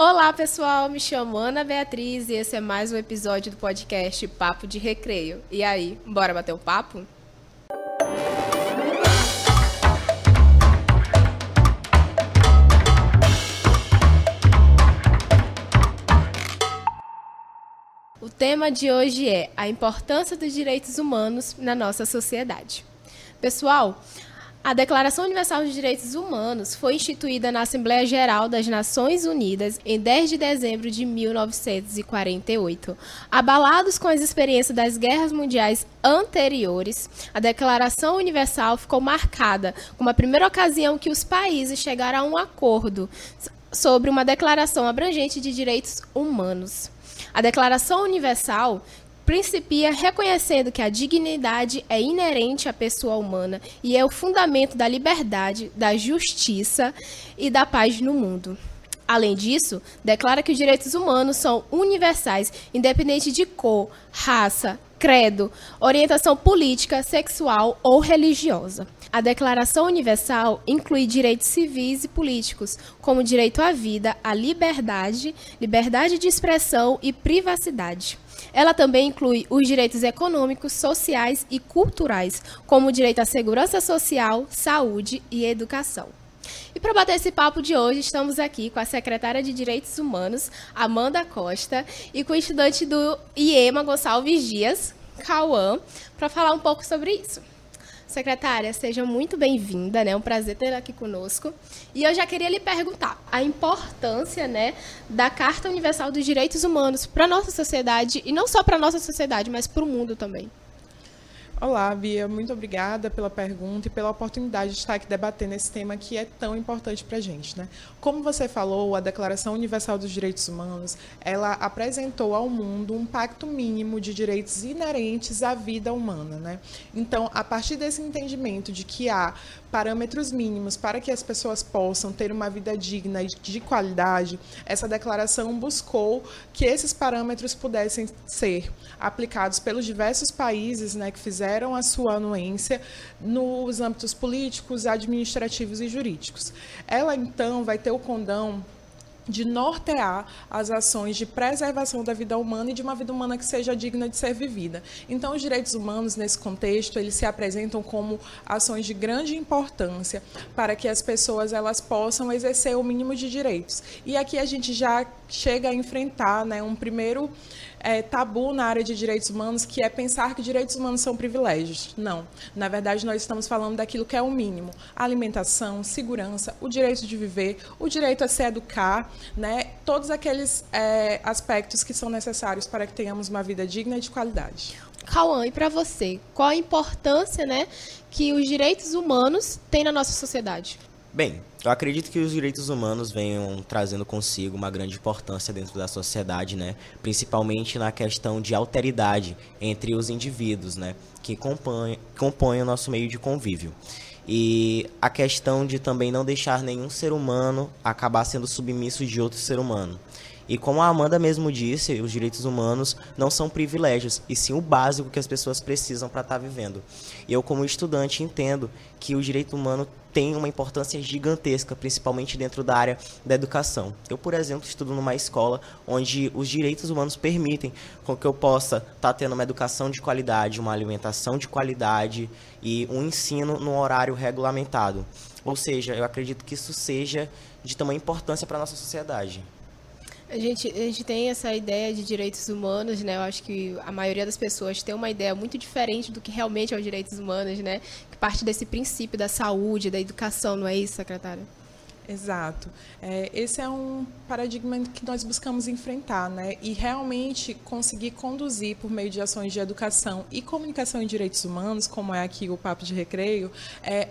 Olá pessoal, me chamo Ana Beatriz e esse é mais um episódio do podcast Papo de Recreio. E aí, bora bater o papo? O tema de hoje é a importância dos direitos humanos na nossa sociedade. Pessoal, a Declaração Universal de Direitos Humanos foi instituída na Assembleia Geral das Nações Unidas em 10 de dezembro de 1948. Abalados com as experiências das guerras mundiais anteriores, a Declaração Universal ficou marcada como a primeira ocasião que os países chegaram a um acordo sobre uma declaração abrangente de direitos humanos. A Declaração Universal principia reconhecendo que a dignidade é inerente à pessoa humana e é o fundamento da liberdade, da justiça e da paz no mundo. Além disso, declara que os direitos humanos são universais, independente de cor, raça, credo, orientação política, sexual ou religiosa. A Declaração Universal inclui direitos civis e políticos, como direito à vida, à liberdade, liberdade de expressão e privacidade. Ela também inclui os direitos econômicos, sociais e culturais, como o direito à segurança social, saúde e educação. E para bater esse papo de hoje, estamos aqui com a secretária de Direitos Humanos, Amanda Costa, e com o estudante do IEMA, Gonçalves Dias, Cauã, para falar um pouco sobre isso. Secretária, seja muito bem-vinda, né? É um prazer tê-la aqui conosco. E eu já queria lhe perguntar a importância, né, da Carta Universal dos Direitos Humanos para a nossa sociedade, e não só para a nossa sociedade, mas para o mundo também. Olá, Bia. Muito obrigada pela pergunta e pela oportunidade de estar aqui debatendo esse tema que é tão importante para a gente, né? Como você falou, a Declaração Universal dos Direitos Humanos, ela apresentou ao mundo um pacto mínimo de direitos inerentes à vida humana, né? Então, a partir desse entendimento de que há parâmetros mínimos para que as pessoas possam ter uma vida digna e de qualidade, essa declaração buscou que esses parâmetros pudessem ser aplicados pelos diversos países, né, que fizeram a sua anuência nos âmbitos políticos, administrativos e jurídicos. Ela, então, vai ter o condão de nortear as ações de preservação da vida humana e de uma vida humana que seja digna de ser vivida. Então, os direitos humanos, nesse contexto, eles se apresentam como ações de grande importância para que as pessoas elas possam exercer o mínimo de direitos. E aqui a gente já chega a enfrentar, né, um primeiro tabu na área de direitos humanos, que é pensar que direitos humanos são privilégios. Não. Na verdade, nós estamos falando daquilo que é o mínimo. Alimentação, segurança, o direito de viver, o direito a se educar, né? Todos aqueles aspectos que são necessários para que tenhamos uma vida digna e de qualidade. Cauã, e para você, qual a importância, né, que os direitos humanos têm na nossa sociedade? Bem, eu acredito que os direitos humanos venham trazendo consigo uma grande importância dentro da sociedade, né? Principalmente na questão de alteridade entre os indivíduos, né, que compõem o nosso meio de convívio. E a questão de também não deixar nenhum ser humano acabar sendo submisso de outro ser humano. E como a Amanda mesmo disse, os direitos humanos não são privilégios, e sim o básico que as pessoas precisam para estar vivendo. E eu, como estudante, entendo que o direito humano tem uma importância gigantesca, principalmente dentro da área da educação. Eu, por exemplo, estudo numa escola onde os direitos humanos permitem com que eu possa estar tendo uma educação de qualidade, uma alimentação de qualidade e um ensino num horário regulamentado. Ou seja, eu acredito que isso seja de tamanha importância para a nossa sociedade. A gente tem essa ideia de direitos humanos, né? Eu acho que a maioria das pessoas tem uma ideia muito diferente do que realmente é os direitos humanos, né? Que parte desse princípio da saúde, da educação, não é isso, secretária? Exato. Esse é um paradigma que nós buscamos enfrentar, né? E realmente conseguir conduzir por meio de ações de educação e comunicação em direitos humanos, como é aqui o Papo de Recreio,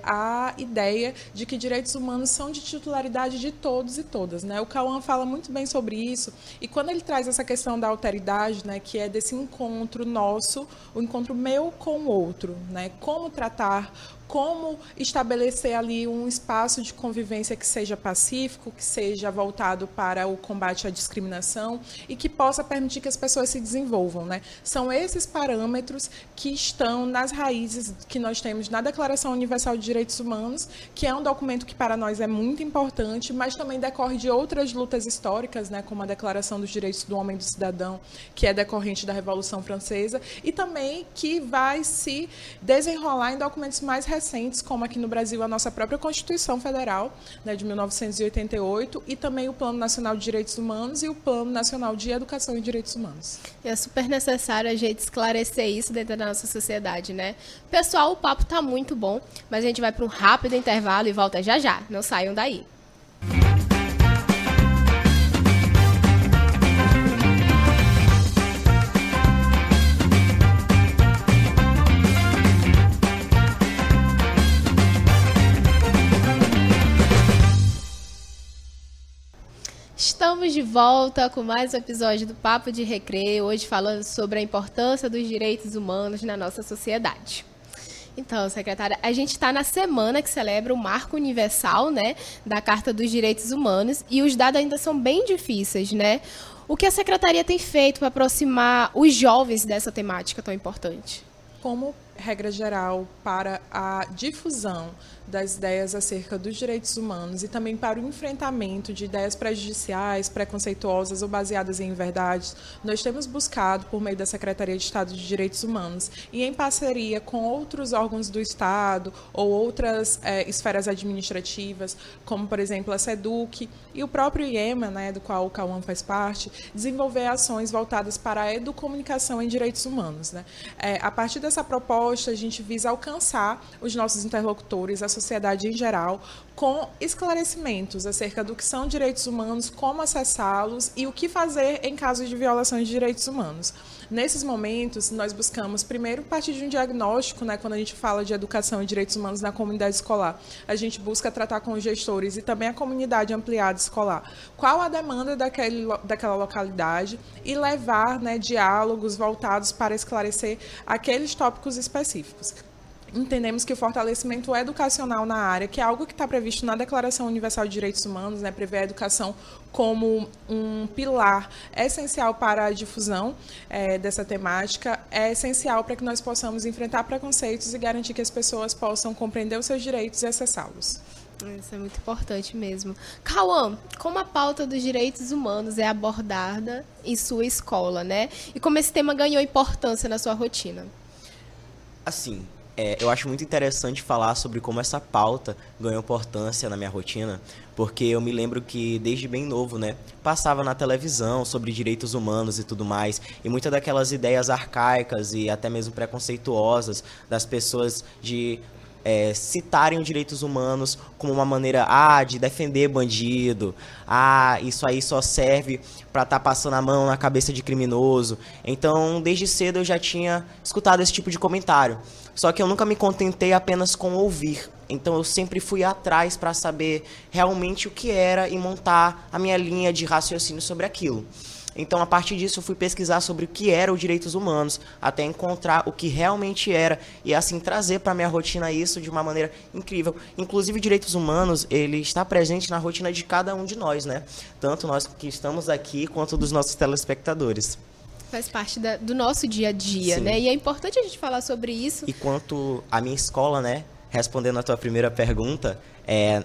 a ideia de que direitos humanos são de titularidade de todos e todas, né? O Cauã fala muito bem sobre isso, e quando ele traz essa questão da alteridade, né, que é desse encontro nosso, o encontro meu com o outro, né? Como tratar como estabelecer ali um espaço de convivência que seja pacífico, que seja voltado para o combate à discriminação e que possa permitir que as pessoas se desenvolvam, né? São esses parâmetros que estão nas raízes que nós temos na Declaração Universal de Direitos Humanos, que é um documento que para nós é muito importante, mas também decorre de outras lutas históricas, né, como a Declaração dos Direitos do Homem e do Cidadão, que é decorrente da Revolução Francesa, e também que vai se desenrolar em documentos mais recentes, como aqui no Brasil a nossa própria Constituição Federal, né, de 1988, e também o Plano Nacional de Direitos Humanos e o Plano Nacional de Educação e Direitos Humanos. É super necessário a gente esclarecer isso dentro da nossa sociedade, né? Pessoal, o papo tá muito bom, mas a gente vai para um rápido intervalo e volta já já. Não saiam daí. Estamos de volta com mais um episódio do Papo de Recreio, hoje falando sobre a importância dos direitos humanos na nossa sociedade. Então, secretária, a gente está na semana que celebra o marco universal, né, da Carta dos Direitos Humanos, e os dados ainda são bem difíceis, né? O que a secretaria tem feito para aproximar os jovens dessa temática tão importante? Como regra geral para a difusão das ideias acerca dos direitos humanos e também para o enfrentamento de ideias prejudiciais, preconceituosas ou baseadas em inverdades, nós temos buscado, por meio da Secretaria de Estado de Direitos Humanos e em parceria com outros órgãos do Estado ou outras esferas administrativas, como, por exemplo, a Seduc e o próprio IEMA, né, do qual o Cauã faz parte, desenvolver ações voltadas para a educomunicação em direitos humanos, né? A partir dessa proposta, a gente visa alcançar os nossos interlocutores, a sociedade em geral, com esclarecimentos acerca do que são direitos humanos, como acessá-los e o que fazer em caso de violação de direitos humanos. Nesses momentos, nós buscamos, primeiro, partir de um diagnóstico, né? Quando a gente fala de educação e direitos humanos na comunidade escolar, a gente busca tratar com os gestores e também a comunidade ampliada escolar. Qual a demanda daquela localidade e levar, né, diálogos voltados para esclarecer aqueles tópicos específicos. Entendemos que o fortalecimento educacional na área, que é algo que está previsto na Declaração Universal de Direitos Humanos, né, prevê a educação como um pilar essencial para a difusão dessa temática, é essencial para que nós possamos enfrentar preconceitos e garantir que as pessoas possam compreender os seus direitos e acessá-los. Isso é muito importante mesmo. Cauã, como a pauta dos direitos humanos é abordada em sua escola, né? E como esse tema ganhou importância na sua rotina? Assim... eu acho muito interessante falar sobre como essa pauta ganhou importância na minha rotina, porque eu me lembro que, desde bem novo, né, passava na televisão sobre direitos humanos e tudo mais, e muitas daquelas ideias arcaicas e até mesmo preconceituosas das pessoas de citarem os direitos humanos como uma maneira de defender bandido, isso aí só serve para estar passando a mão na cabeça de criminoso. Então, desde cedo eu já tinha escutado esse tipo de comentário. Só que eu nunca me contentei apenas com ouvir. Então eu sempre fui atrás para saber realmente o que era e montar a minha linha de raciocínio sobre aquilo. Então, a partir disso, eu fui pesquisar sobre o que eram os direitos humanos, até encontrar o que realmente era, e assim trazer para a minha rotina isso de uma maneira incrível. Inclusive, direitos humanos, ele está presente na rotina de cada um de nós, né? Tanto nós que estamos aqui, quanto dos nossos telespectadores. Faz parte do nosso dia a dia, sim, né? E é importante a gente falar sobre isso. E quanto à minha escola, né? Respondendo a tua primeira pergunta,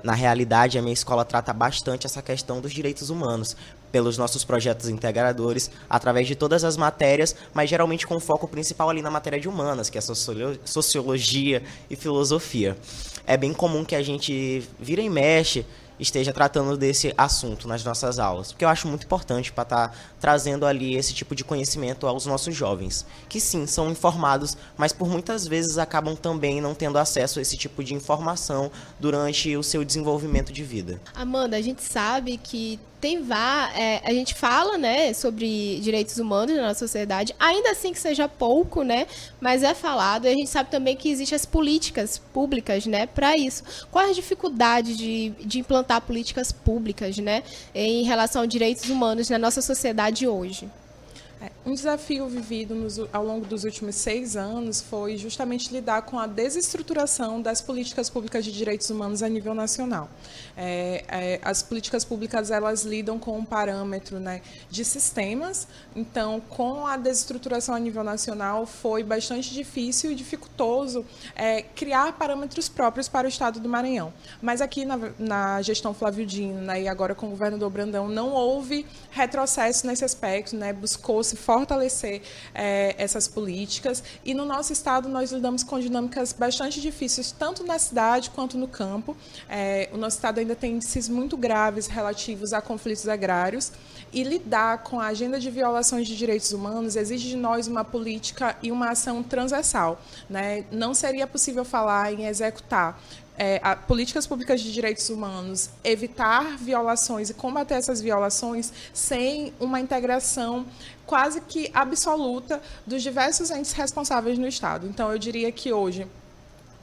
na realidade, a minha escola trata bastante essa questão dos direitos humanos, pelos nossos projetos integradores, através de todas as matérias, mas geralmente com foco principal ali na matéria de humanas, que é sociologia e filosofia. É bem comum que a gente vira e mexe, esteja tratando desse assunto nas nossas aulas, porque eu acho muito importante para estar trazendo ali esse tipo de conhecimento aos nossos jovens, que sim, são informados, mas por muitas vezes acabam também não tendo acesso a esse tipo de informação durante o seu desenvolvimento de vida. Amanda, a gente sabe que a gente fala, né, sobre direitos humanos na nossa sociedade, ainda assim que seja pouco, né, mas é falado, e a gente sabe também que existem as políticas públicas, né, para isso. Qual a dificuldade de implantar políticas públicas, né, em relação aos direitos humanos na nossa sociedade hoje? Um desafio vivido ao longo dos últimos 6 anos foi justamente lidar com a desestruturação das políticas públicas de direitos humanos a nível nacional. As políticas públicas, elas lidam com um parâmetro, né, de sistemas, então com a desestruturação a nível nacional foi bastante difícil e dificultoso criar parâmetros próprios para o estado do Maranhão. Mas aqui na gestão Flávio Dino, né, e agora com o governador Brandão, não houve retrocesso nesse aspecto, né, buscou-se fortalecer essas políticas, e no nosso estado nós lidamos com dinâmicas bastante difíceis, tanto na cidade quanto no campo. O nosso estado ainda tem índices muito graves relativos a conflitos agrários, e lidar com a agenda de violações de direitos humanos exige de nós uma política e uma ação transversal, né? Não seria possível falar em executar políticas públicas de direitos humanos, evitar violações e combater essas violações sem uma integração quase que absoluta dos diversos entes responsáveis no estado. Então, eu diria que hoje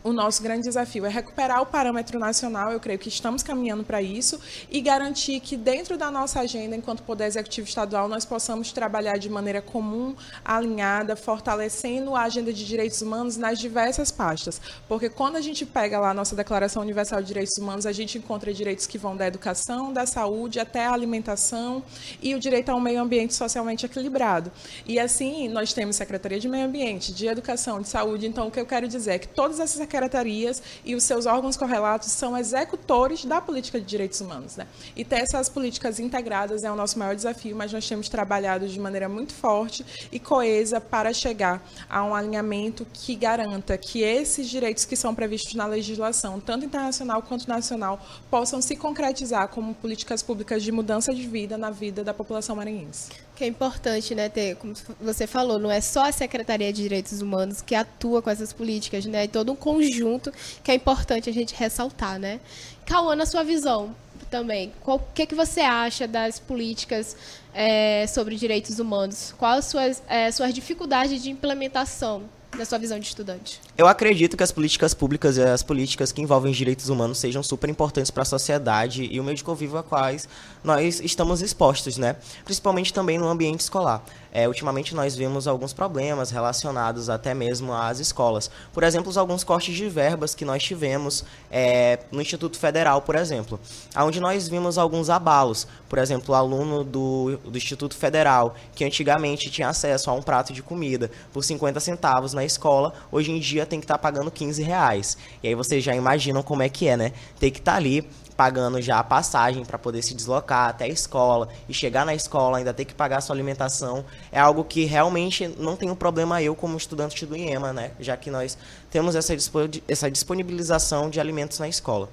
o nosso grande desafio é recuperar o parâmetro nacional, eu creio que estamos caminhando para isso, e garantir que dentro da nossa agenda, enquanto Poder Executivo Estadual, nós possamos trabalhar de maneira comum, alinhada, fortalecendo a agenda de direitos humanos nas diversas pastas. Porque quando a gente pega lá a nossa Declaração Universal de Direitos Humanos, a gente encontra direitos que vão da educação, da saúde, até a alimentação e o direito ao meio ambiente socialmente equilibrado. E assim, nós temos Secretaria de Meio Ambiente, de Educação, de Saúde. Então, o que eu quero dizer é que todas essas secretarias e os seus órgãos correlatos são executores da política de direitos humanos, né? E ter essas políticas integradas é o nosso maior desafio, mas nós temos trabalhado de maneira muito forte e coesa para chegar a um alinhamento que garanta que esses direitos que são previstos na legislação, tanto internacional quanto nacional, possam se concretizar como políticas públicas de mudança de vida na vida da população maranhense. Que é importante, né, ter, como você falou, não é só a Secretaria de Direitos Humanos que atua com essas políticas, né, e todo um conjunto que é importante a gente ressaltar, né? Cauã, na sua visão também, o que que você acha das políticas sobre direitos humanos? Quais suas dificuldades de implementação, na sua visão de estudante? Eu acredito que as políticas públicas e as políticas que envolvem direitos humanos sejam super importantes para a sociedade e o meio de convívio a quais nós estamos expostos, né? Principalmente também no ambiente escolar. Ultimamente nós vemos alguns problemas relacionados até mesmo às escolas. Por exemplo, alguns cortes de verbas que nós tivemos no Instituto Federal, por exemplo, onde nós vimos alguns abalos. Por exemplo, o aluno do Instituto Federal, que antigamente tinha acesso a um prato de comida por 50 centavos na escola, hoje em dia tem que estar pagando 15 reais. E aí vocês já imaginam como é que é, né? Tem que estar ali pagando já a passagem para poder se deslocar até a escola, e chegar na escola ainda ter que pagar a sua alimentação. É algo que realmente não tem um problema eu como estudante do IEMA, né? Já que nós temos essa disponibilização de alimentos na escola.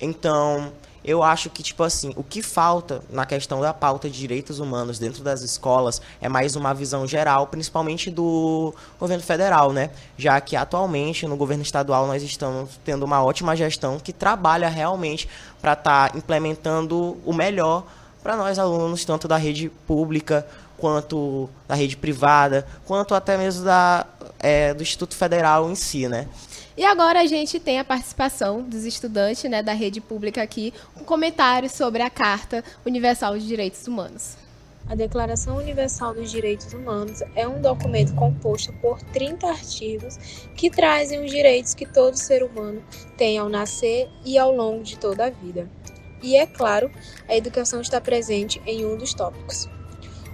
Então, eu acho que, tipo assim, o que falta na questão da pauta de direitos humanos dentro das escolas é mais uma visão geral, principalmente do governo federal, né? Já que atualmente no governo estadual nós estamos tendo uma ótima gestão que trabalha realmente para estar implementando o melhor para nós alunos, tanto da rede pública quanto da rede privada, quanto até mesmo do Instituto Federal em si, né? E agora a gente tem a participação dos estudantes, né, da rede pública aqui, um comentário sobre a Carta Universal de Direitos Humanos. A Declaração Universal dos Direitos Humanos é um documento composto por 30 artigos que trazem os direitos que todo ser humano tem ao nascer e ao longo de toda a vida. E, é claro, a educação está presente em um dos tópicos.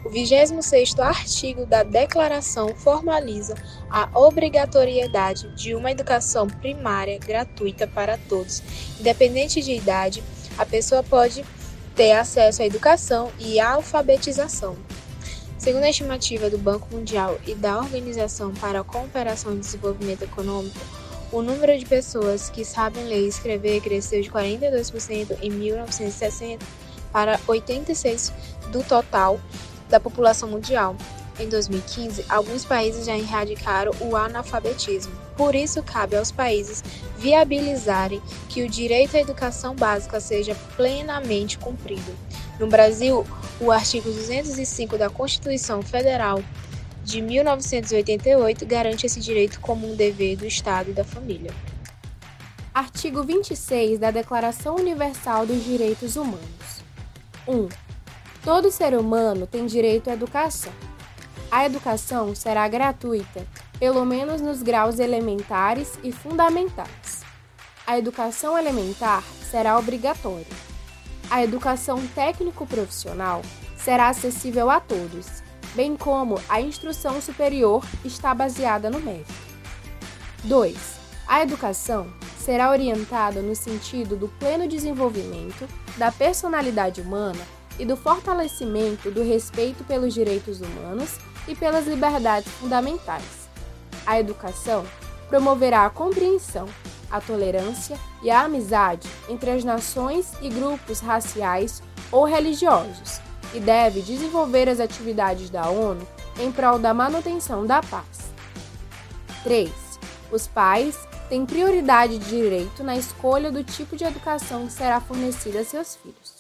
O 26º artigo da Declaração formaliza a obrigatoriedade de uma educação primária gratuita para todos. Independente de idade, a pessoa pode ter acesso à educação e à alfabetização. Segundo a estimativa do Banco Mundial e da Organização para a Cooperação e Desenvolvimento Econômico, o número de pessoas que sabem ler e escrever cresceu de 42% em 1960 para 86% do total da população mundial. Em 2015, alguns países já erradicaram o analfabetismo. Por isso, cabe aos países viabilizarem que o direito à educação básica seja plenamente cumprido. No Brasil, o artigo 205 da Constituição Federal de 1988 garante esse direito como um dever do Estado e da família. Artigo 26 da Declaração Universal dos Direitos Humanos. 1. Todo ser humano tem direito à educação. A educação será gratuita, pelo menos nos graus elementares e fundamentais. A educação elementar será obrigatória. A educação técnico-profissional será acessível a todos, bem como a instrução superior está baseada no mérito. 2. A educação será orientada no sentido do pleno desenvolvimento da personalidade humana e do fortalecimento do respeito pelos direitos humanos e pelas liberdades fundamentais. A educação promoverá a compreensão, a tolerância e a amizade entre as nações e grupos raciais ou religiosos e deve desenvolver as atividades da ONU em prol da manutenção da paz. 3. Os pais têm prioridade de direito na escolha do tipo de educação que será fornecida a seus filhos.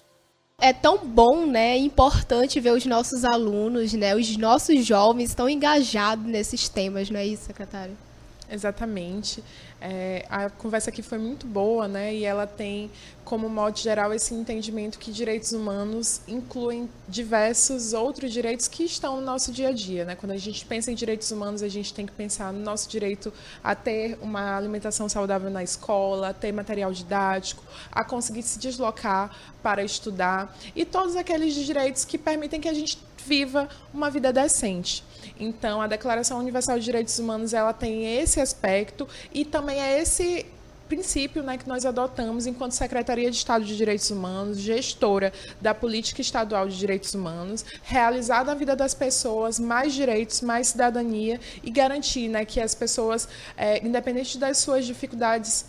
É tão bom, né? Importante ver os nossos alunos, né? Os nossos jovens tão engajados nesses temas, não é isso, secretária? Exatamente. A conversa aqui foi muito boa, né? E ela tem, como modo geral, esse entendimento que direitos humanos incluem diversos outros direitos que estão no nosso dia a dia, né? Quando a gente pensa em direitos humanos, a gente tem que pensar no nosso direito a ter uma alimentação saudável na escola, a ter material didático, a conseguir se deslocar para estudar e todos aqueles direitos que permitem que a gente viva uma vida decente. Então, a Declaração Universal de Direitos Humanos, ela tem esse aspecto e também é esse princípio, né, que nós adotamos enquanto Secretaria de Estado de Direitos Humanos, gestora da Política Estadual de Direitos Humanos, realizar na vida das pessoas mais direitos, mais cidadania e garantir, né, que as pessoas, independente das suas dificuldades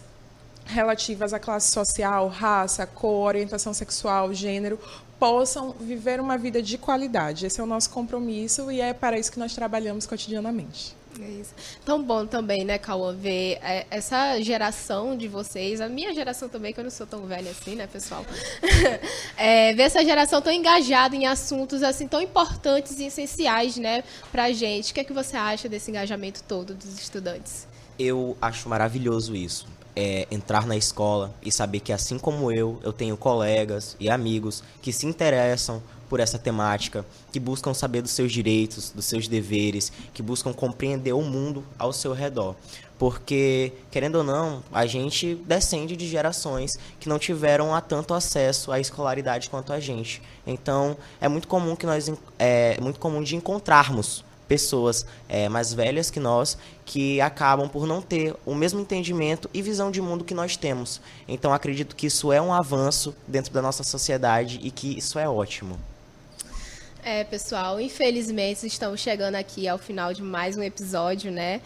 relativas à classe social, raça, cor, orientação sexual, gênero, possam viver uma vida de qualidade. Esse é o nosso compromisso e é para isso que nós trabalhamos cotidianamente. É isso. Tão bom também, né, Cauã, ver essa geração de vocês, a minha geração também, que eu não sou tão velha assim, né, pessoal? Ver essa geração tão engajada em assuntos assim tão importantes e essenciais, né, pra gente. O que é que você acha desse engajamento todo dos estudantes? Eu acho maravilhoso isso. Entrar na escola e saber que, assim como eu tenho colegas e amigos que se interessam por essa temática, que buscam saber dos seus direitos, dos seus deveres, que buscam compreender o mundo ao seu redor. Porque, querendo ou não, a gente descende de gerações que não tiveram tanto acesso à escolaridade quanto a gente. Então, é muito comum que nós de encontrarmos pessoas mais velhas que nós, que acabam por não ter o mesmo entendimento e visão de mundo que nós temos. Então, acredito que isso é um avanço dentro da nossa sociedade e que isso é ótimo. Pessoal, infelizmente, estamos chegando aqui ao final de mais um episódio, né?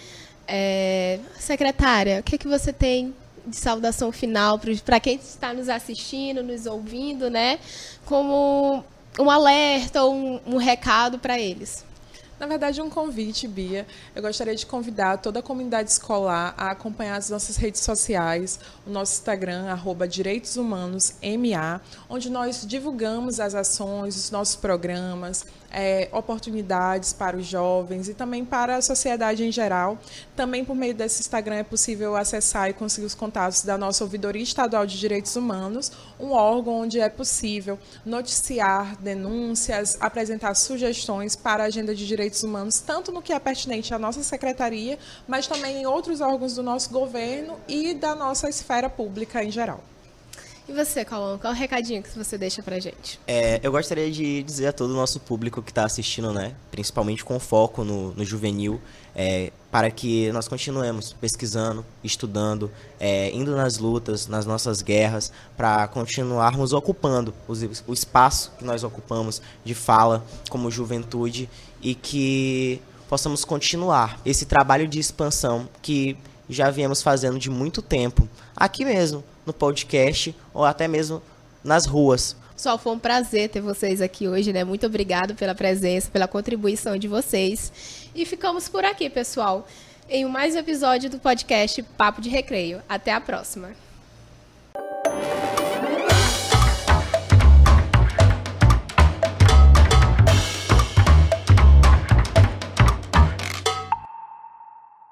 Secretária, o que é que você tem de saudação final para quem está nos assistindo, nos ouvindo, né? Como um alerta ou um recado para eles? Na verdade, um convite, Bia. Eu gostaria de convidar toda a comunidade escolar a acompanhar as nossas redes sociais, o nosso Instagram, @DireitosHumanosMA, onde nós divulgamos as ações, os nossos programas, oportunidades para os jovens e também para a sociedade em geral. Também por meio desse Instagram é possível acessar e conseguir os contatos da nossa Ouvidoria Estadual de Direitos Humanos, um órgão onde é possível noticiar denúncias, apresentar sugestões para a agenda de direitos humanos, tanto no que é pertinente à nossa secretaria, mas também em outros órgãos do nosso governo e da nossa esfera pública em geral. E você, Cauã, qual é o recadinho que você deixa pra gente? Eu gostaria de dizer a todo o nosso público que está assistindo, né, principalmente com foco no juvenil, para que nós continuemos pesquisando, estudando, indo nas lutas, nas nossas guerras, para continuarmos ocupando o espaço que nós ocupamos de fala como juventude e que possamos continuar esse trabalho de expansão que já viemos fazendo de muito tempo, aqui mesmo, no podcast ou até mesmo nas ruas. Pessoal, foi um prazer ter vocês aqui hoje, né? Muito obrigado pela presença, pela contribuição de vocês. E ficamos por aqui, pessoal, em mais um episódio do podcast Papo de Recreio. Até a próxima!